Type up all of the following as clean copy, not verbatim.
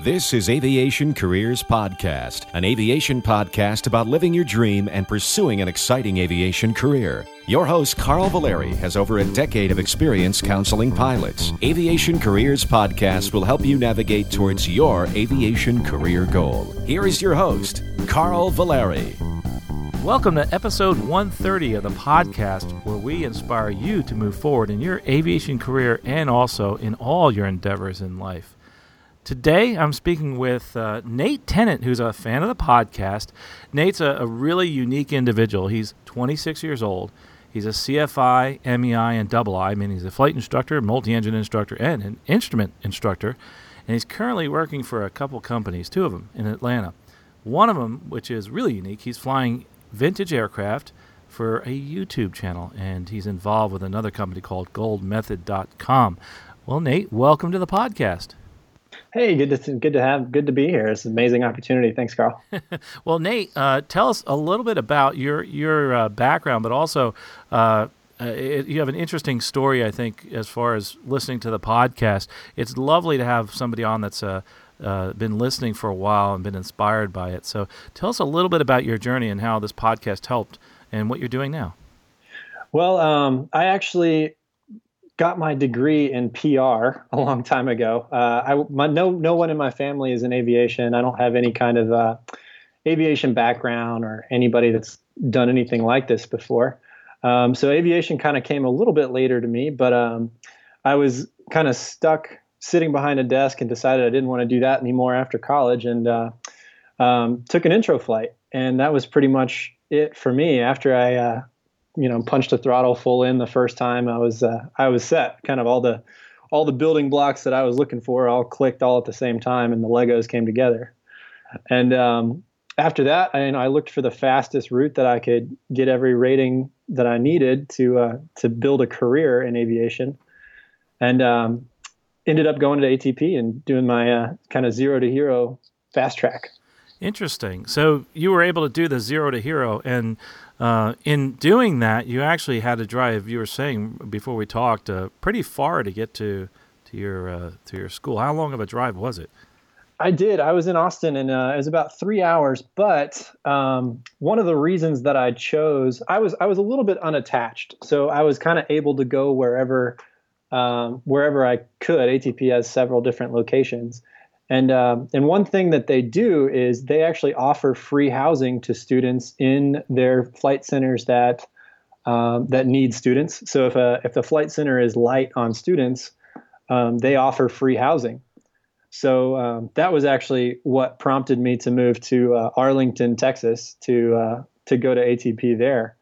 This is Aviation Careers Podcast, an aviation podcast about living your dream and pursuing an exciting aviation career. Your host, Carl Valeri, has over a decade of experience counseling pilots. Aviation Careers Podcast will help you navigate towards your aviation career goal. Here is your host, Carl Valeri. Welcome to episode 130 of the podcast, where we inspire you to move forward in your aviation career and also in all your endeavors in life. Today, I'm speaking with Nate Tennant, who's a fan of the podcast. Nate's a really unique individual. He's 26 years old. He's a CFI, MEI, and II. I mean, he's a flight instructor, multi-engine instructor, and an instrument instructor. And he's currently working for a couple companies, two of them in Atlanta. One of them, which is really unique, he's flying vintage aircraft for a YouTube channel. And he's involved with another company called goldmethod.com. Well, Nate, welcome to the podcast. Hey, good to be here. It's an amazing opportunity. Thanks, Carl. Well, Nate, tell us a little bit about your background, but also you have an interesting story, I think, as far as listening to the podcast. It's lovely to have somebody on that's been listening for a while and been inspired by it. So tell us a little bit about your journey and how this podcast helped and what you're doing now. Well, I actually got my degree in PR a long time ago. No one in my family is in aviation. I don't have any kind of aviation background or anybody that's done anything like this before. So aviation kind of came a little bit later to me, but I was kind of stuck sitting behind a desk and decided I didn't want to do that anymore after college, and took an intro flight. And that was pretty much it for me. After I punched the throttle full in the first time, I was set. Kind of all the building blocks that I was looking for all clicked all at the same time, and the Legos came together. And after that, I looked for the fastest route that I could get every rating that I needed to build a career in aviation, and ended up going to ATP and doing my kind of zero to hero fast track. Interesting. So you were able to do the zero to hero, and in doing that, you actually had to drive, you were saying before we talked, pretty far to get to your school. How long of a drive was it? I did. I was in Austin, and it was about 3 hours. But one of the reasons that I chose, I was a little bit unattached, so I was kind of able to go wherever I could. ATP has several different locations. And one thing that they do is they actually offer free housing to students in their flight centers that need students. So if the flight center is light on students, they offer free housing. So that was actually what prompted me to move to Arlington, Texas, to go to ATP there.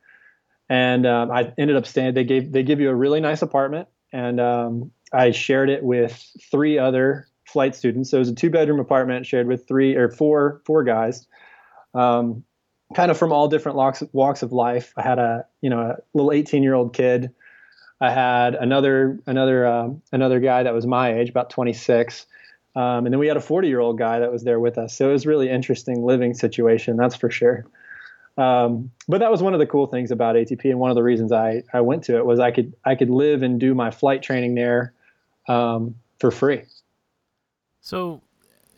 And I ended up staying. They give you a really nice apartment, and I shared it with three other flight students. So it was a 2-bedroom apartment shared with four guys, kind of from all different walks of life. I had a little 18-year-old kid. I had another guy that was my age, about 26. And then we had a 40-year-old guy that was there with us. So it was a really interesting living situation, that's for sure. But that was one of the cool things about ATP. And one of the reasons I went to it was I could live and do my flight training there, for free. So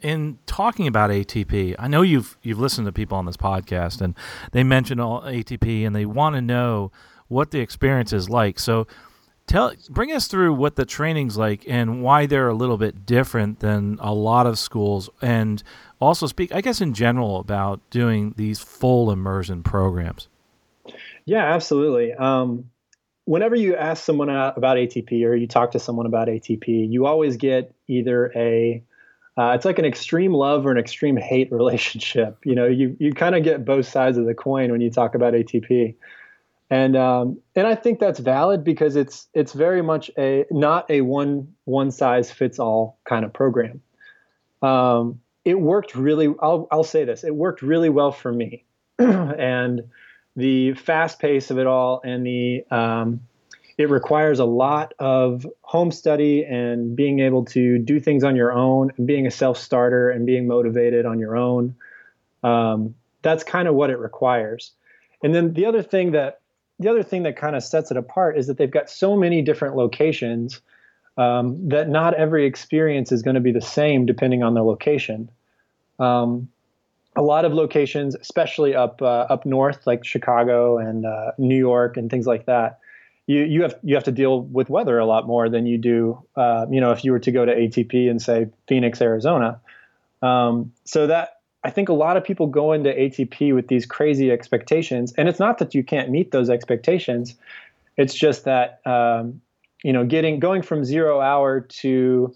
in talking about ATP, I know you've listened to people on this podcast, and they mention all ATP, and they want to know what the experience is like. So bring us through what the training's like and why they're a little bit different than a lot of schools, and also speak, I guess, in general about doing these full immersion programs. Yeah, absolutely. Whenever you ask someone about ATP or you talk to someone about ATP, you always get either it's like an extreme love or an extreme hate relationship. You kind of get both sides of the coin when you talk about ATP, and I think that's valid because it's very much not a one size fits all kind of program. It worked really. I'll say this. It worked really well for me, and the fast pace of it all, and the it requires a lot of home study and being able to do things on your own, and being a self-starter and being motivated on your own. That's kind of what it requires. And then the other thing that kind of sets it apart is that they've got so many different locations that not every experience is going to be the same depending on the location. A lot of locations, especially up north, like Chicago and New York and things like that, you have to deal with weather a lot more than you do, if you were to go to ATP in, say, Phoenix, Arizona. So that, I think a lot of people go into ATP with these crazy expectations, and it's not that you can't meet those expectations. It's just that going from 0 hour to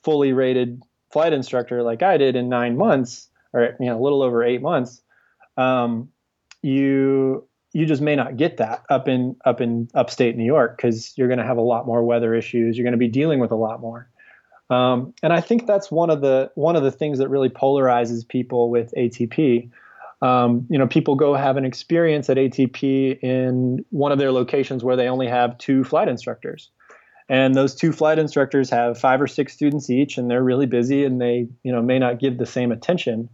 fully rated flight instructor like I did in 9 months, or a little over 8 months, you just may not get that up in upstate New York, because you're going to have a lot more weather issues. You're going to be dealing with a lot more. And I think that's one of the things that really polarizes people with ATP. People go have an experience at ATP in one of their locations where they only have 2 flight instructors, and those 2 flight instructors have 5 or 6 students each, and they're really busy, and they, may not give the same attention.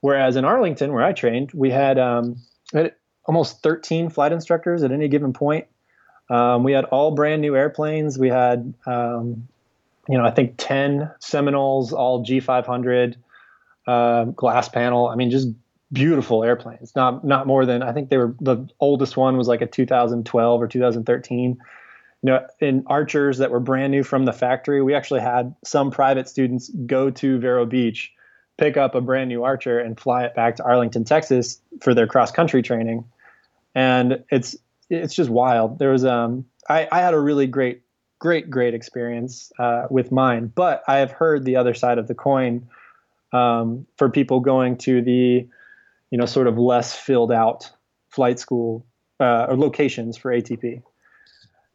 Whereas in Arlington, where I trained, we had almost 13 flight instructors at any given point. We had all brand new airplanes. We had, I think 10 Seminoles, all G500, glass panel. I mean, just beautiful airplanes. Not more than, I think the oldest one was like a 2012 or 2013. In Archers that were brand new from the factory, we actually had some private students go to Vero Beach, pick up a brand new Archer, and fly it back to Arlington, Texas for their cross country training. And it's just wild. There was, I had a really great experience with mine, but I have heard the other side of the coin for people going to the, sort of less filled out flight school or locations for ATP.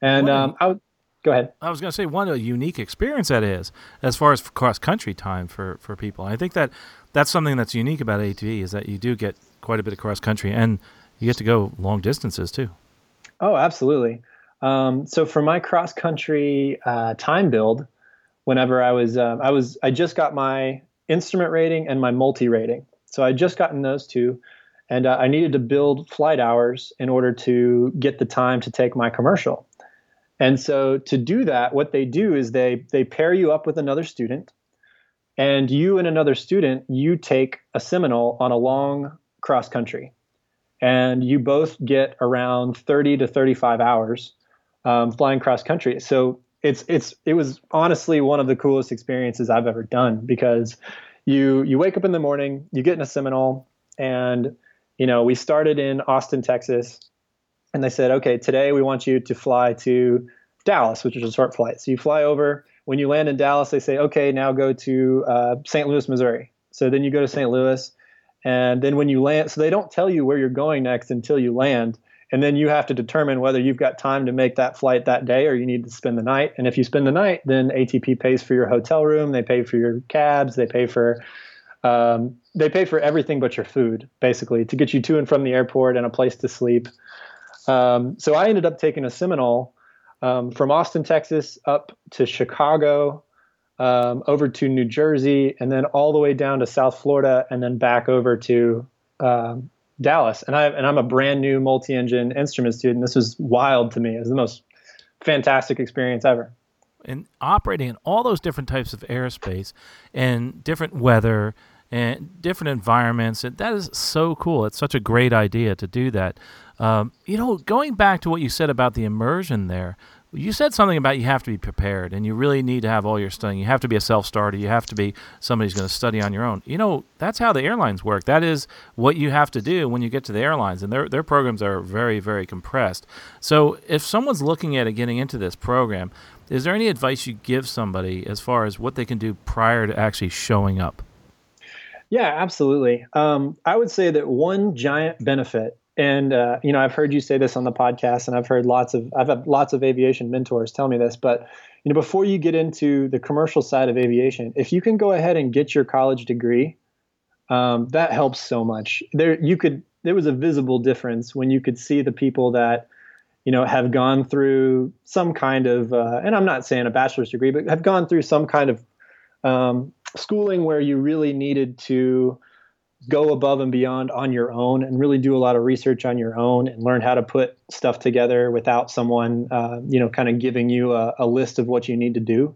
And go ahead. I was going to say, what a unique experience that is as far as cross country time for people. I think that's something that's unique about ATP, is that you do get quite a bit of cross country, and you get to go long distances too. Oh, absolutely. So for my cross country time build, whenever I just got my instrument rating and my multi rating. So I had just gotten those 2, and I needed to build flight hours in order to get the time to take my commercial. And so to do that, what they do is they pair you up with another student, and you and another student, you take a Seminole on a long cross country, and you both get around 30 to 35 hours flying cross country. So it was honestly one of the coolest experiences I've ever done, because you wake up in the morning, you get in a Seminole, and we started in Austin, Texas. And they said, okay, today we want you to fly to Dallas, which is a short flight. So you fly over. When you land in Dallas, they say, okay, now go to St. Louis, Missouri. So then you go to St. Louis. And then when you land, so they don't tell you where you're going next until you land. And then you have to determine whether you've got time to make that flight that day, or you need to spend the night. And if you spend the night, then ATP pays for your hotel room. They pay for your cabs. They pay for everything but your food, basically, to get you to and from the airport and a place to sleep. So I ended up taking a Seminole from Austin, Texas, up to Chicago, over to New Jersey, and then all the way down to South Florida, and then back over to Dallas. And I'm a brand new multi-engine instrument student. This was wild to me. It was the most fantastic experience ever. And operating in all those different types of aerospace and different weather and different environments, and that is so cool. It's such a great idea to do that. Going back to what you said about the immersion there, you said something about you have to be prepared, and you really need to have all your studying. You have to be a self-starter. You have to be somebody who's going to study on your own. That's how the airlines work. That is what you have to do when you get to the airlines, and their programs are very, very compressed. So if someone's looking at it, getting into this program, is there any advice you give somebody as far as what they can do prior to actually showing up? Yeah, absolutely. I would say that one giant benefit, and I've heard you say this on the podcast, and I've had lots of aviation mentors tell me this, but before you get into the commercial side of aviation, if you can go ahead and get your college degree, that helps so much. There was a visible difference when you could see the people that have gone through some kind of, and I'm not saying a bachelor's degree, but have gone through some kind of schooling where you really needed to go above and beyond on your own and really do a lot of research on your own and learn how to put stuff together without someone, kind of giving you a list of what you need to do.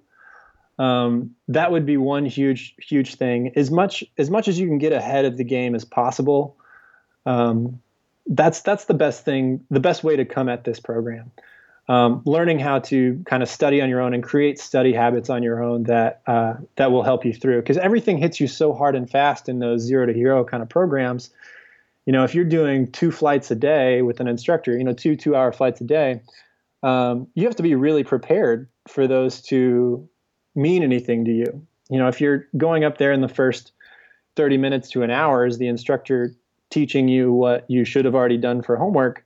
That would be one huge thing. As much as you can get ahead of the game as possible, that's the best thing, the best way to come at this program. Learning how to kind of study on your own and create study habits on your own that will help you through, because everything hits you so hard and fast in those 0 to hero kind of programs. You know, if you're doing 2 flights a day with an instructor, you know, 2 2-hour flights a day, you have to be really prepared for those to mean anything to you. You know, if you're going up there in the first 30 minutes to an hour is the instructor teaching you what you should have already done for homework,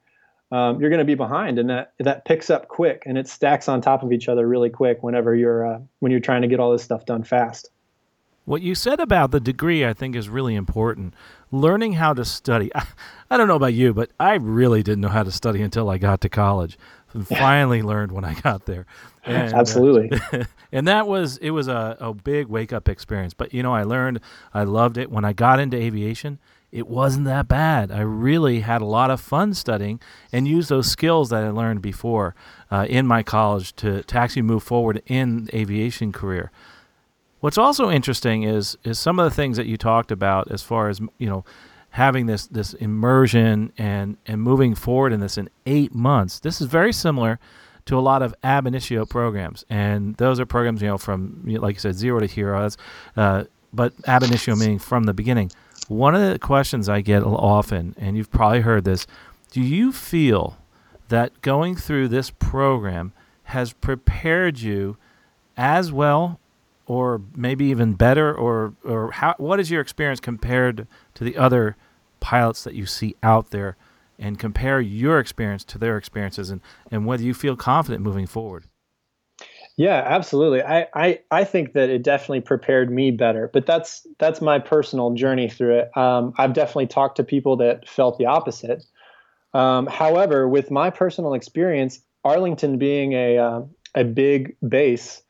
you're going to be behind, and that picks up quick, and it stacks on top of each other really quick whenever when you're trying to get all this stuff done fast. What you said about the degree, I think, is really important. Learning how to study. I don't know about you, but I really didn't know how to study until I got to college, and finally learned when I got there. And, absolutely. And it was a big wake-up experience. But, you know, I loved it. When I got into aviation, it wasn't that bad. I really had a lot of fun studying and used those skills that I learned before in my college to actually move forward in the aviation career. What's also interesting is some of the things that you talked about as far as, you know, having this immersion and moving forward in this in 8 months. This is very similar to a lot of ab initio programs. And those are programs, you know, from, like you said, 0 to hero. That's, but ab initio meaning from the beginning. One of the questions I get often, and you've probably heard this, do you feel that going through this program has prepared you as well, or maybe even better, or how? What is your experience compared to the other pilots that you see out there, and compare your experience to their experiences, and whether you feel confident moving forward? Yeah, absolutely. I think that it definitely prepared me better, but that's my personal journey through it. I've definitely talked to people that felt the opposite. However, with my personal experience, Arlington being a big base,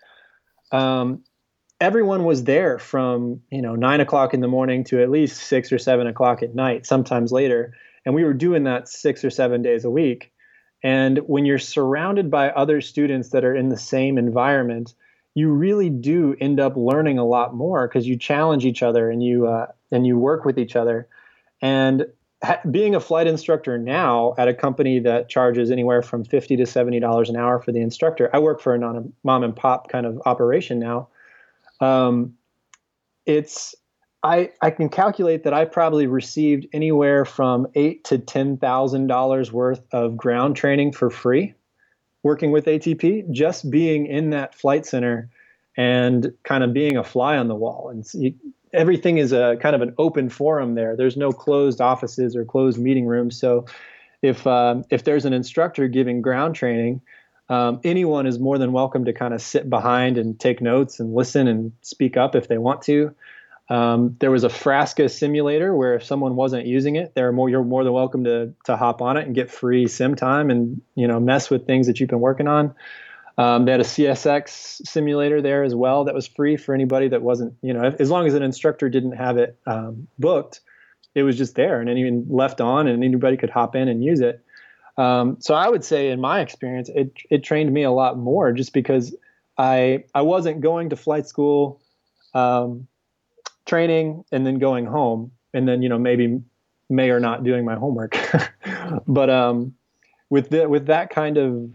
everyone was there from, you know, 9 o'clock in the morning to at least 6 or 7 o'clock at night, sometimes later. And we were doing that 6 or 7 days a week. And when you're surrounded by other students that are in the same environment, you really do end up learning a lot more because you challenge each other and you work with each other. And being a flight instructor now at a company that charges anywhere from $50 to $70 an hour for the instructor, I work for a mom and pop kind of operation now. I can calculate that I probably received anywhere from $8,000 to $10,000 worth of ground training for free working with ATP, just being in that flight center and kind of being a fly on the wall. And everything is a kind of an open forum there. There's no closed offices or closed meeting rooms. So if there's an instructor giving ground training, anyone is more than welcome to kind of sit behind and take notes and listen and speak up if they want to. There was a Frasca simulator where if someone wasn't using it, you're more than welcome to hop on it and get free sim time and, you know, mess with things that you've been working on. They had a CSX simulator there as well that was free for anybody that wasn't, you know, as long as an instructor didn't have it booked, it was just there and anyone left on and anybody could hop in and use it. So I would say in my experience, it trained me a lot more just because I wasn't going to flight school, training and then going home and then, you know, maybe may or not doing my homework. But with that kind of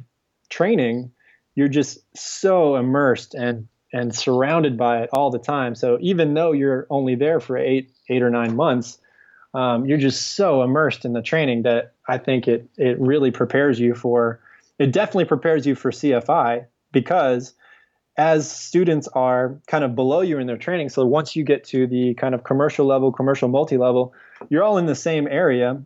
training, you're just so immersed and surrounded by it all the time. So even though you're only there for eight or 9 months, you're just so immersed in the training that I think it really prepares you for, it definitely prepares you for CFI, because as students are kind of below you in their training, so once you get to the kind of commercial level, commercial multi-level, you're all in the same area,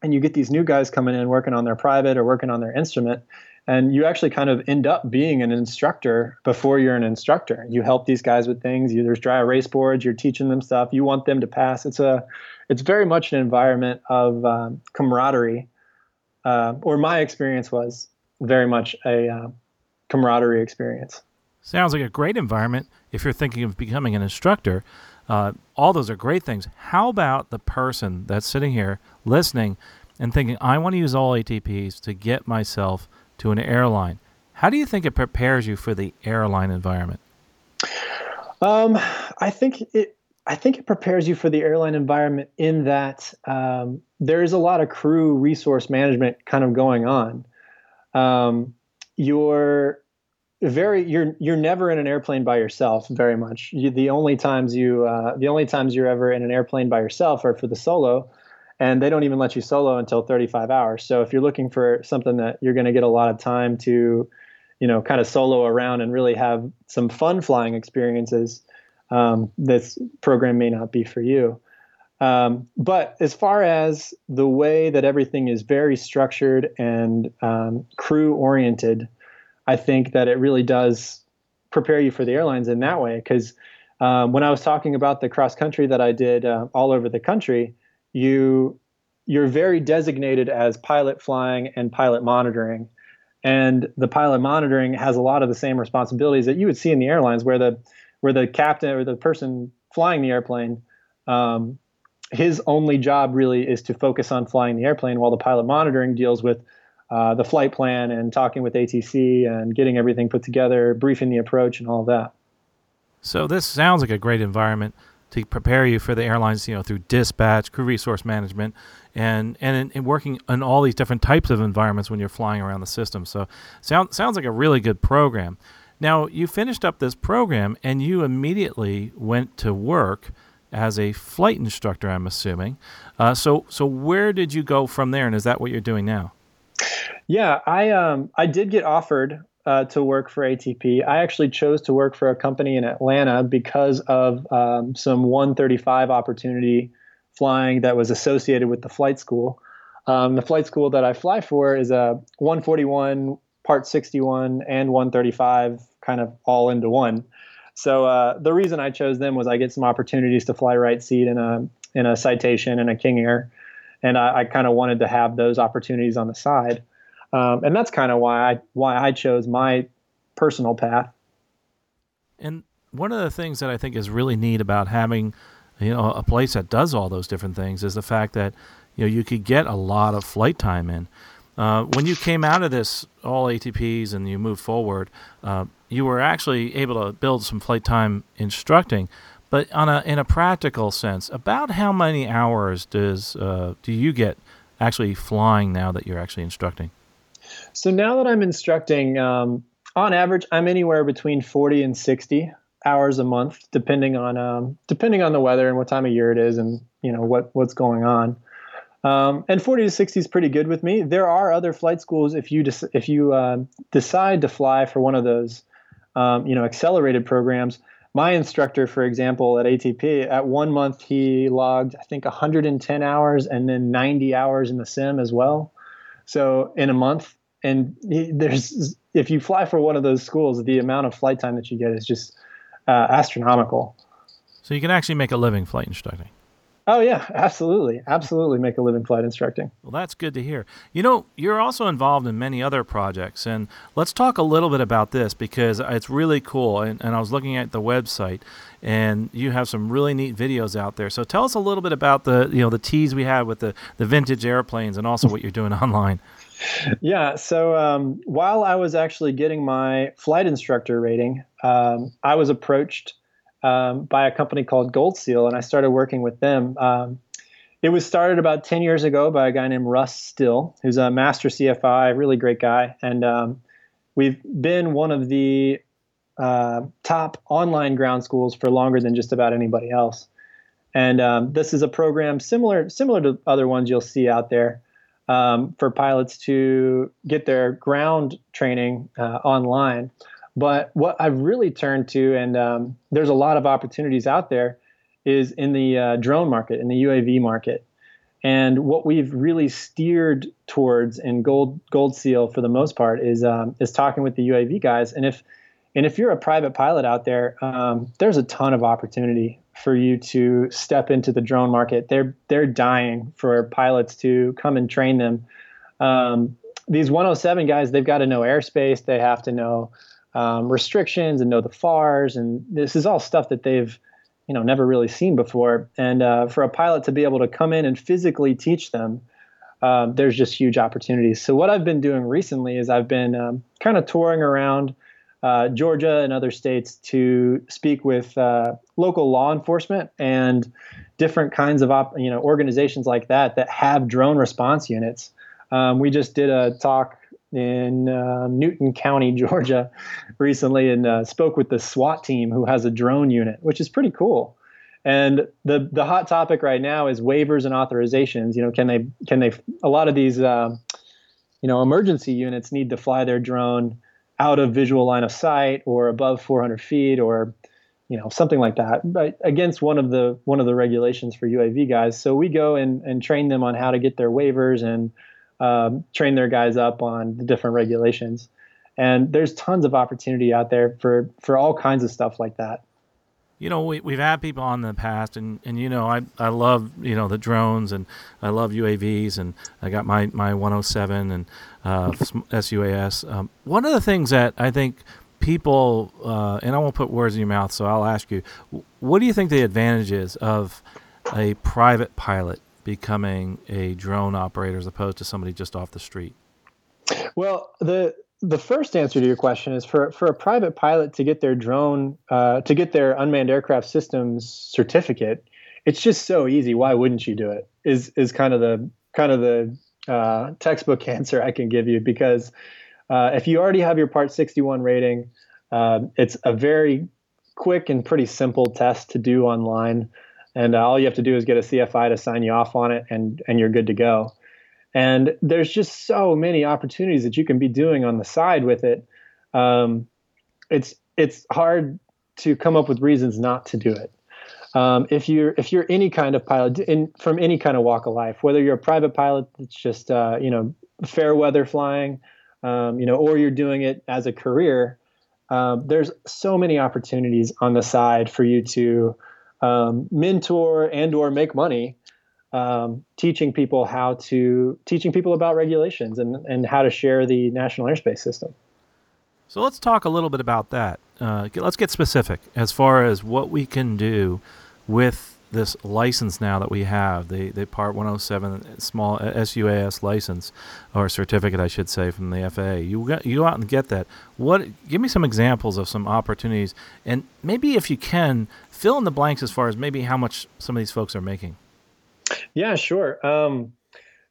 and you get these new guys coming in working on their private or working on their instrument, and you actually kind of end up being an instructor before you're an instructor. You help these guys with things. There's dry erase boards. You're teaching them stuff. You want them to pass. It's very much an environment of camaraderie, or my experience was very much a camaraderie experience. Sounds like a great environment if you're thinking of becoming an instructor. All those are great things. How about the person that's sitting here listening and thinking, I want to use all ATPs to get myself to an airline? How do you think it prepares you for the airline environment? I think it prepares you for the airline environment in that there is a lot of crew resource management kind of going on. You're never in an airplane by yourself very much. The only times you're ever in an airplane by yourself are for the solo, and they don't even let you solo until 35 hours. So if you're looking for something that you're going to get a lot of time to, kind of solo around and really have some fun flying experiences, this program may not be for you. But as far as the way that everything is very structured and crew oriented, I think that it really does prepare you for the airlines in that way. Because when I was talking about the cross country that I did all over the country, you're very designated as pilot flying and pilot monitoring. And the pilot monitoring has a lot of the same responsibilities that you would see in the airlines, where the captain or the person flying the airplane, his only job really is to focus on flying the airplane, while the pilot monitoring deals with the flight plan and talking with ATC and getting everything put together, briefing the approach and all that. So this sounds like a great environment to prepare you for the airlines, through dispatch, crew resource management, and working in all these different types of environments when you're flying around the system. So sounds like a really good program. Now, you finished up this program and you immediately went to work as a flight instructor, I'm assuming. So where did you go from there, and is that what you're doing now? Yeah, I did get offered to work for ATP. I actually chose to work for a company in Atlanta because of some 135 opportunity flying that was associated with the flight school. The flight school that I fly for is a 141, Part 61, and 135 kind of all into one. So the reason I chose them was I get some opportunities to fly right seat in a Citation and a King Air. And I kind of wanted to have those opportunities on the side. And that's kind of why I chose my personal path. And one of the things that I think is really neat about having, a place that does all those different things is the fact that, you could get a lot of flight time in. When you came out of this all ATPs and you moved forward, you were actually able to build some flight time instructing. But in a practical sense, about how many hours do you get actually flying now that you're actually instructing? So now that I'm instructing, on average, I'm anywhere between 40 and 60 hours a month, depending on the weather and what time of year it is, and what's going on. And 40 to 60 is pretty good with me. There are other flight schools if you decide to fly for one of those accelerated programs. My instructor, for example, at ATP, at 1 month, he logged, I think, 110 hours and then 90 hours in the sim as well. So in a month, and if you fly for one of those schools, the amount of flight time that you get is just astronomical. So you can actually make a living flight instructing. Oh, yeah, absolutely. Absolutely make a living flight instructing. Well, that's good to hear. You're also involved in many other projects, and let's talk a little bit about this because it's really cool, and I was looking at the website, and you have some really neat videos out there. So tell us a little bit about the teas we had with the vintage airplanes and also what you're doing online. Yeah, so while I was actually getting my flight instructor rating, I was approached by a company called Gold Seal, and I started working with them. It was started about 10 years ago by a guy named Russ Still, who's a master CFI, really great guy. And we've been one of the top online ground schools for longer than just about anybody else. And this is a program similar to other ones you'll see out there for pilots to get their ground training online. But what I've really turned to, and there's a lot of opportunities out there, is in the drone market, in the UAV market. And what we've really steered towards in Gold Seal for the most part is talking with the UAV guys. And if you're a private pilot out there, there's a ton of opportunity for you to step into the drone market. They're dying for pilots to come and train them. These 107 guys, they've got to know airspace. They have to know restrictions and know the FARs, and this is all stuff that they've never really seen before. And for a pilot to be able to come in and physically teach them, there's just huge opportunities. So what I've been doing recently is I've been kind of touring around Georgia and other states to speak with local law enforcement and different kinds of organizations like that have drone response units. We just did a talk in Newton County, Georgia recently and spoke with the SWAT team who has a drone unit, which is pretty cool. And the hot topic right now is waivers and authorizations. Can they a lot of these emergency units need to fly their drone out of visual line of sight or above 400 feet or something like that, but against one of the regulations for UAV guys. So we go and train them on how to get their waivers and train their guys up on the different regulations. And there's tons of opportunity out there for all kinds of stuff like that. We've had people on in the past and I love, the drones and I love UAVs and I got my 107 and SUAS. One of the things that I think people, and I won't put words in your mouth, so I'll ask you, what do you think the advantage is of a private pilot becoming a drone operator as opposed to somebody just off the street? Well, the first answer to your question is for a private pilot to get their drone, to get their unmanned aircraft systems certificate, it's just so easy. Why wouldn't you do it? Is kind of the textbook answer I can give you, because if you already have your Part 61 rating, it's a very quick and pretty simple test to do online, and all you have to do is get a CFI to sign you off on it, and you're good to go. And there's just so many opportunities that you can be doing on the side with it. It's hard to come up with reasons not to do it. If you're any kind of pilot from any kind of walk of life, whether you're a private pilot that's just fair weather flying, or you're doing it as a career, there's so many opportunities on the side for you to mentor and or make money. Teaching people about regulations and how to share the national airspace system. So let's talk a little bit about that. Let's get specific as far as what we can do with this license now that we have, the Part 107 small SUAS license or certificate, I should say, from the FAA. You go out and get that. Give me some examples of some opportunities, and maybe if you can, fill in the blanks as far as maybe how much some of these folks are making. Yeah, sure.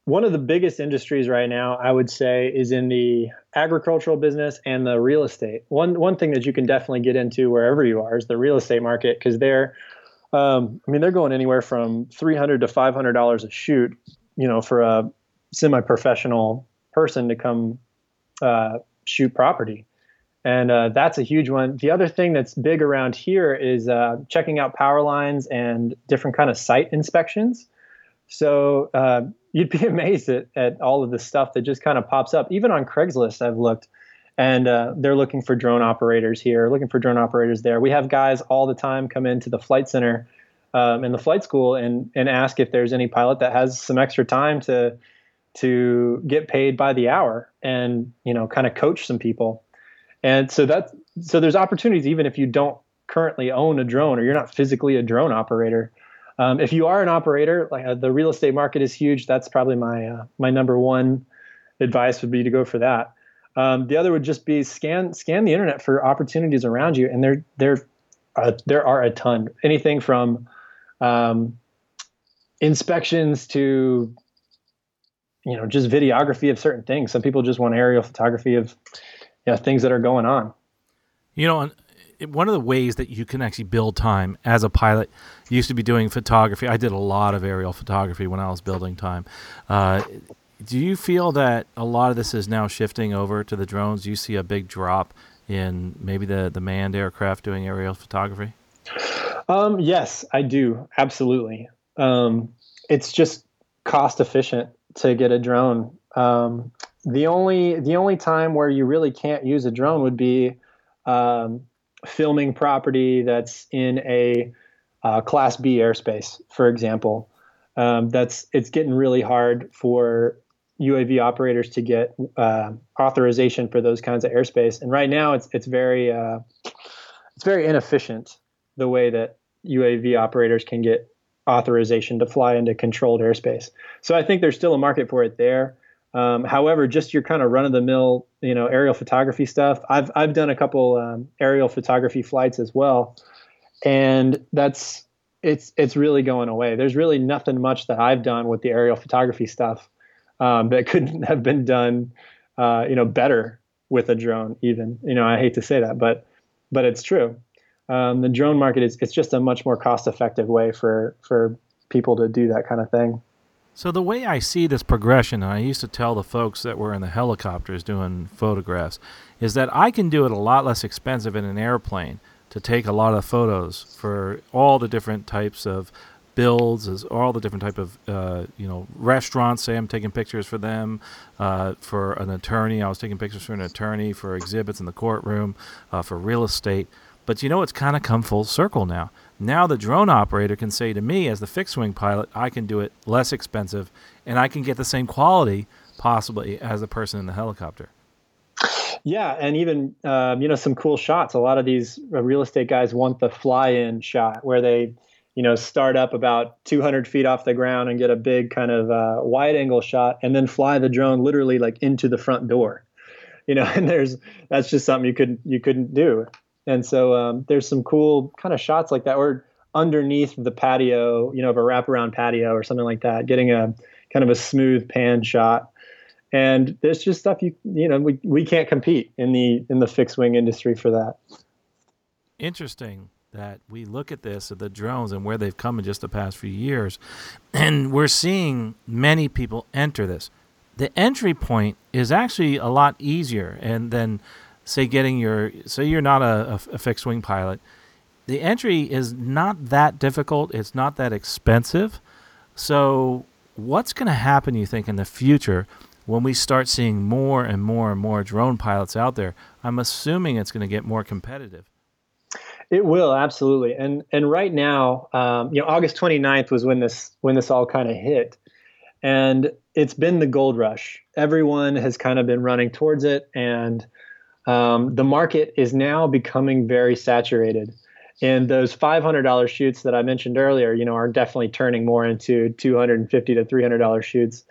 One of the biggest industries right now, I would say, is in the agricultural business and the real estate. One thing that you can definitely get into wherever you are is the real estate market, because they're going anywhere from $300 to $500 a shoot, for a semi-professional person to come shoot property. And that's a huge one. The other thing that's big around here is checking out power lines and different kind of site inspections. So you'd be amazed at all of the stuff that just kind of pops up. Even on Craigslist, I've looked, and they're looking for drone operators here, looking for drone operators there. We have guys all the time come into the flight center and the flight school and ask if there's any pilot that has some extra time to get paid by the hour and kind of coach some people. And so there's opportunities even if you don't currently own a drone or you're not physically a drone operator. If you are an operator, the real estate market is huge. That's probably my number one advice would be to go for that. The other would just be scan the internet for opportunities around you, and there are a ton. Anything from inspections to just videography of certain things. Some people just want aerial photography of things that are going on. One of the ways that you can actually build time as a pilot used to be doing photography. I did a lot of aerial photography when I was building time. Do you feel that a lot of this is now shifting over to the drones? Do you see a big drop in maybe the manned aircraft doing aerial photography? Yes, I do. Absolutely. It's just cost efficient to get a drone. The only time where you really can't use a drone would be filming property that's in a Class B airspace, for example. It's getting really hard for UAV operators to get authorization for those kinds of airspace, and right now it's very inefficient the way that UAV operators can get authorization to fly into controlled airspace. So I think there's still a market for it there. However, just your kind of run-of-the-mill, aerial photography stuff. I've done a couple aerial photography flights as well, and it's really going away. There's really nothing much that I've done with the aerial photography stuff that couldn't have been done, better with a drone. Even I hate to say that, but it's true. The drone market it's just a much more cost-effective way for people to do that kind of thing. So the way I see this progression, and I used to tell the folks that were in the helicopters doing photographs, is that I can do it a lot less expensive in an airplane to take a lot of photos for all the different types of builds, as all the different type of restaurants. Say I'm taking pictures for them, for an attorney. I was taking pictures for an attorney, for exhibits in the courtroom, for real estate. But it's kind of come full circle now. Now the drone operator can say to me as the fixed-wing pilot, I can do it less expensive, and I can get the same quality possibly as the person in the helicopter. Yeah, and even, some cool shots. A lot of these real estate guys want the fly-in shot where they, start up about 200 feet off the ground and get a big kind of wide-angle shot and then fly the drone literally like into the front door. And that's just something you couldn't do. And so there's some cool kind of shots like that, or underneath the patio, of a wraparound patio or something like that, getting a kind of a smooth pan shot. And there's just stuff we can't compete in the fixed wing industry for that. Interesting that we look at this, at the drones and where they've come in just the past few years, and we're seeing many people enter this. The entry point is actually a lot easier, and then. Say you're not a fixed wing pilot. The entry is not that difficult. It's not that expensive. So what's going to happen, you think, in the future when we start seeing more and more and more drone pilots out there? I'm assuming it's going to get more competitive. It will, absolutely. And right now, August 29th was when this all kind of hit. And it's been the gold rush. Everyone has kind of been running towards it, and the market is now becoming very saturated, and those $500 shoots that I mentioned earlier, are definitely turning more into $250 to $300 shoots.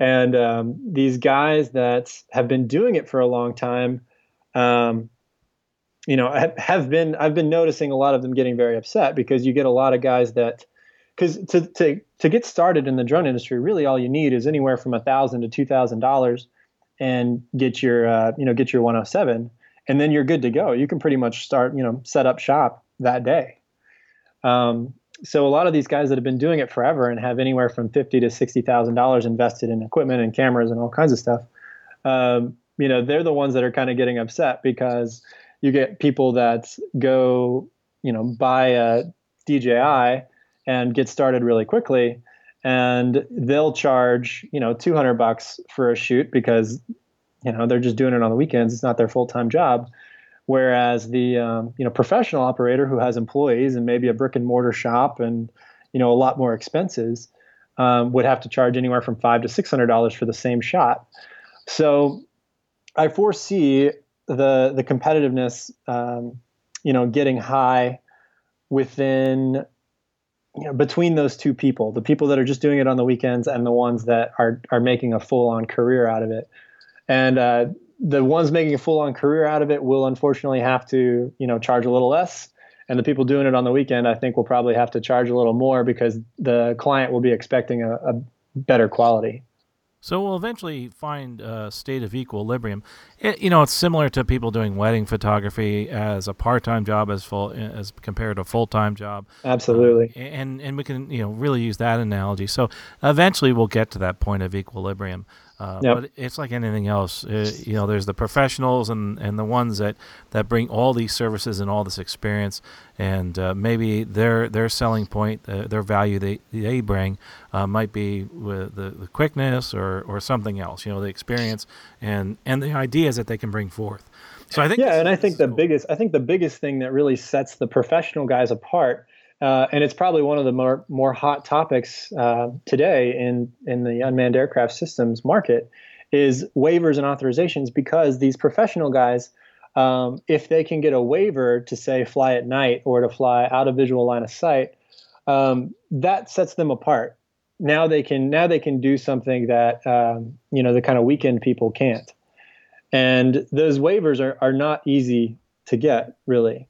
And these guys that have been doing it for a long time, I've been noticing a lot of them getting very upset, because you get a lot of guys that, because to get started in the drone industry, really all you need is anywhere from $1,000 to $2,000. And get your 107, and then you're good to go. You can pretty much start, set up shop that day. So a lot of these guys that have been doing it forever and have anywhere from $50,000 to $60,000 invested in equipment and cameras and all kinds of stuff, they're the ones that are kind of getting upset, because you get people that go, buy a DJI and get started really quickly. And they'll charge, $200 for a shoot because, they're just doing it on the weekends. It's not their full-time job. Whereas the, professional operator who has employees and maybe a brick and mortar shop and, a lot more expenses, would have to charge anywhere from $500 to $600 for the same shot. So I foresee the competitiveness, getting high within, between those two people, the people that are just doing it on the weekends and the ones that are making a full-on career out of it. And the ones making a full-on career out of it will unfortunately have to, charge a little less. And the people doing it on the weekend, I think, will probably have to charge a little more, because the client will be expecting a better quality. So we'll eventually find a state of equilibrium. It's similar to people doing wedding photography as a part-time job as compared to a full-time job. Absolutely. And we can, really use that analogy. So eventually we'll get to that point of equilibrium. Yep. But it's like anything else. There's the professionals and the ones that bring all these services and all this experience, and maybe their selling point, their value they bring might be with the quickness or something else, the experience and the ideas that they can bring forth. So I think I think the biggest thing that really sets the professional guys apart, and it's probably one of the more hot topics today in the unmanned aircraft systems market, is waivers and authorizations, because these professional guys if they can get a waiver to say fly at night or to fly out of visual line of sight, that sets them apart. Now they can do something that, the kind of weekend people can't. And those waivers are not easy to get, really.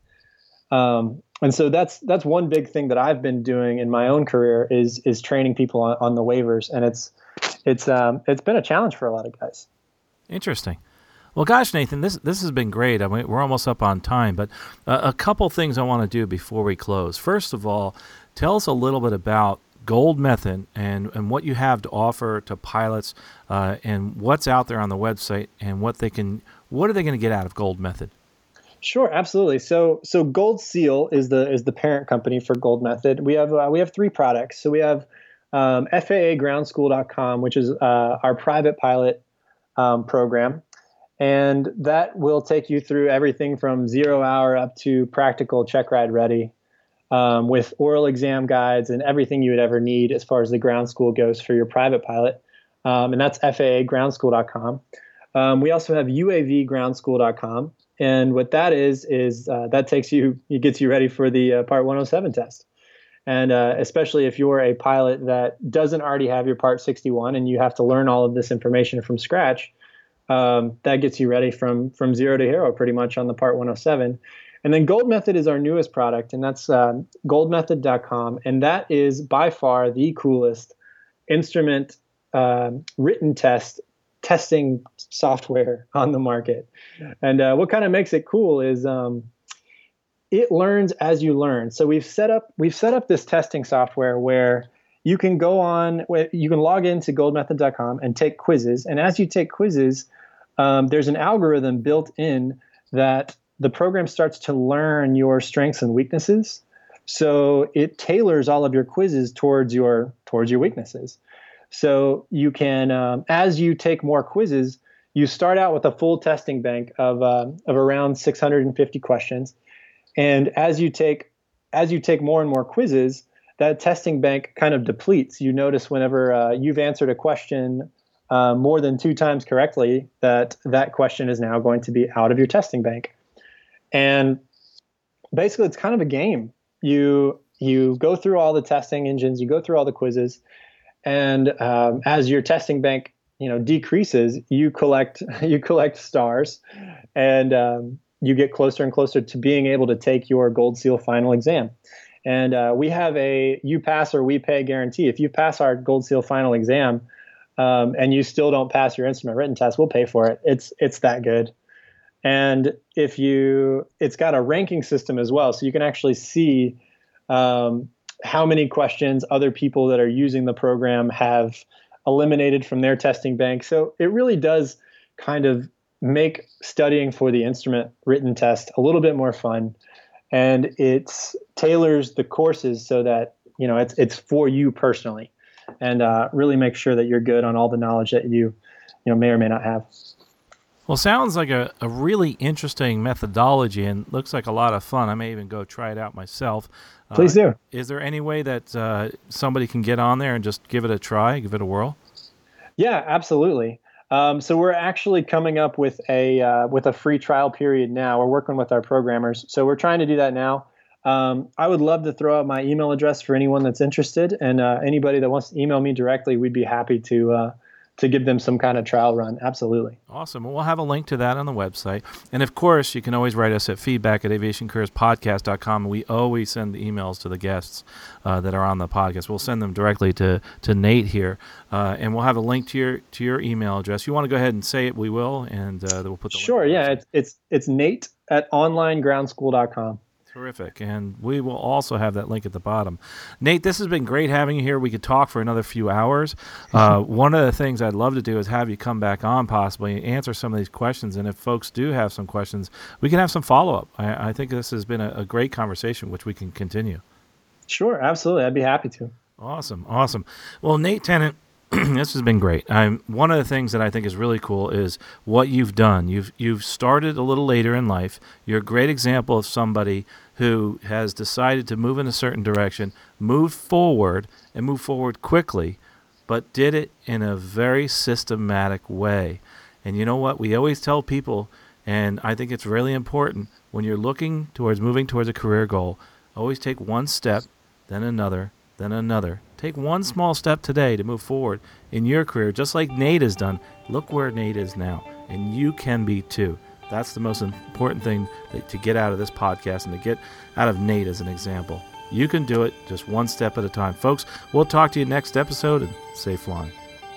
And so that's one big thing that I've been doing in my own career is training people on the waivers. And it's been a challenge for a lot of guys. Interesting. Well, gosh, Nathan, this has been great. I mean, we're almost up on time, but a couple things I want to do before we close. First of all, tell us a little bit about Gold Method and what you have to offer to pilots and what's out there on the website and what are they going to get out of Gold Method? Sure, absolutely. So Gold Seal is the parent company for Gold Method. We have three products. So we have FAA ground school.com, which is our private pilot program. And that will take you through everything from 0 hour up to practical check ride ready, with oral exam guides and everything you would ever need as far as the ground school goes for your private pilot. And that's FAA ground school.com. We also have UAV ground school.com. And what that is that takes you, it gets you ready for the Part 107 test. And especially if you're a pilot that doesn't already have your Part 61 and you have to learn all of this information from scratch, that gets you ready from zero to hero pretty much on the Part 107. And then Gold Method is our newest product, and that's goldmethod.com. And that is by far the coolest instrument written test testing software on the market. And what kind of makes it cool is it learns as you learn. So we've set up this testing software where you can log into goldmethod.com and take quizzes. And as you take quizzes, there's an algorithm built in that the program starts to learn your strengths and weaknesses. So it tailors all of your quizzes towards your weaknesses. So you can, as you take more quizzes, you start out with a full testing bank of around 650 questions. And as you take more and more quizzes, that testing bank kind of depletes. You notice whenever you've answered a question more than 2 times correctly, that question is now going to be out of your testing bank. And basically, it's kind of a game. You go through all the testing engines, you go through all the quizzes, and as your testing bank decreases, you collect stars, and you get closer and closer to being able to take your Gold Seal final exam. And we have a you pass or we pay guarantee. If you pass our Gold Seal final exam and you still don't pass your instrument written test, we'll pay for it. It's that good. And it's got a ranking system as well. So you can actually see how many questions other people that are using the program have eliminated from their testing bank. So it really does kind of make studying for the instrument written test a little bit more fun. And it tailors the courses so that, it's for you personally, and really make sure that you're good on all the knowledge that you may or may not have. Well, sounds like a really interesting methodology and looks like a lot of fun. I may even go try it out myself. Please do. Is there any way that somebody can get on there and just give it a try, give it a whirl? Yeah, absolutely. So we're actually coming up with a free trial period now. We're working with our programmers. So we're trying to do that now. I would love to throw out my email address for anyone that's interested, and anybody that wants to email me directly, we'd be happy to give them some kind of trial run. Absolutely. Awesome. Well, we'll have a link to that on the website. And of course, you can always write us at feedback@aviationcareerspodcast.com. We always send the emails to the guests that are on the podcast. We'll send them directly to Nate here. And we'll have a link to your email address. You want to go ahead and say it, we will. And we'll put the Sure. link. Yeah. It's Nate@OnlineGroundSchool.com. Terrific. And we will also have that link at the bottom. Nate, this has been great having you here. We could talk for another few hours. One of the things I'd love to do is have you come back on possibly and answer some of these questions. And if folks do have some questions, we can have some follow-up. I think this has been a great conversation, which we can continue. Sure, absolutely. I'd be happy to. Awesome. Well, Nate Tennant, this has been great. One of the things that I think is really cool is what you've done. You've started a little later in life. You're a great example of somebody who has decided to move in a certain direction, move forward quickly, but did it in a very systematic way. And you know what? We always tell people, And I think it's really important when you're looking towards moving towards a career goal, always take one step, then another, then another. Take one small step today to move forward in your career, just like Nate has done. Look where Nate is now, and you can be too. That's the most important thing to get out of this podcast and to get out of Nate as an example. You can do it just one step at a time. Folks, we'll talk to you next episode, and safe flying.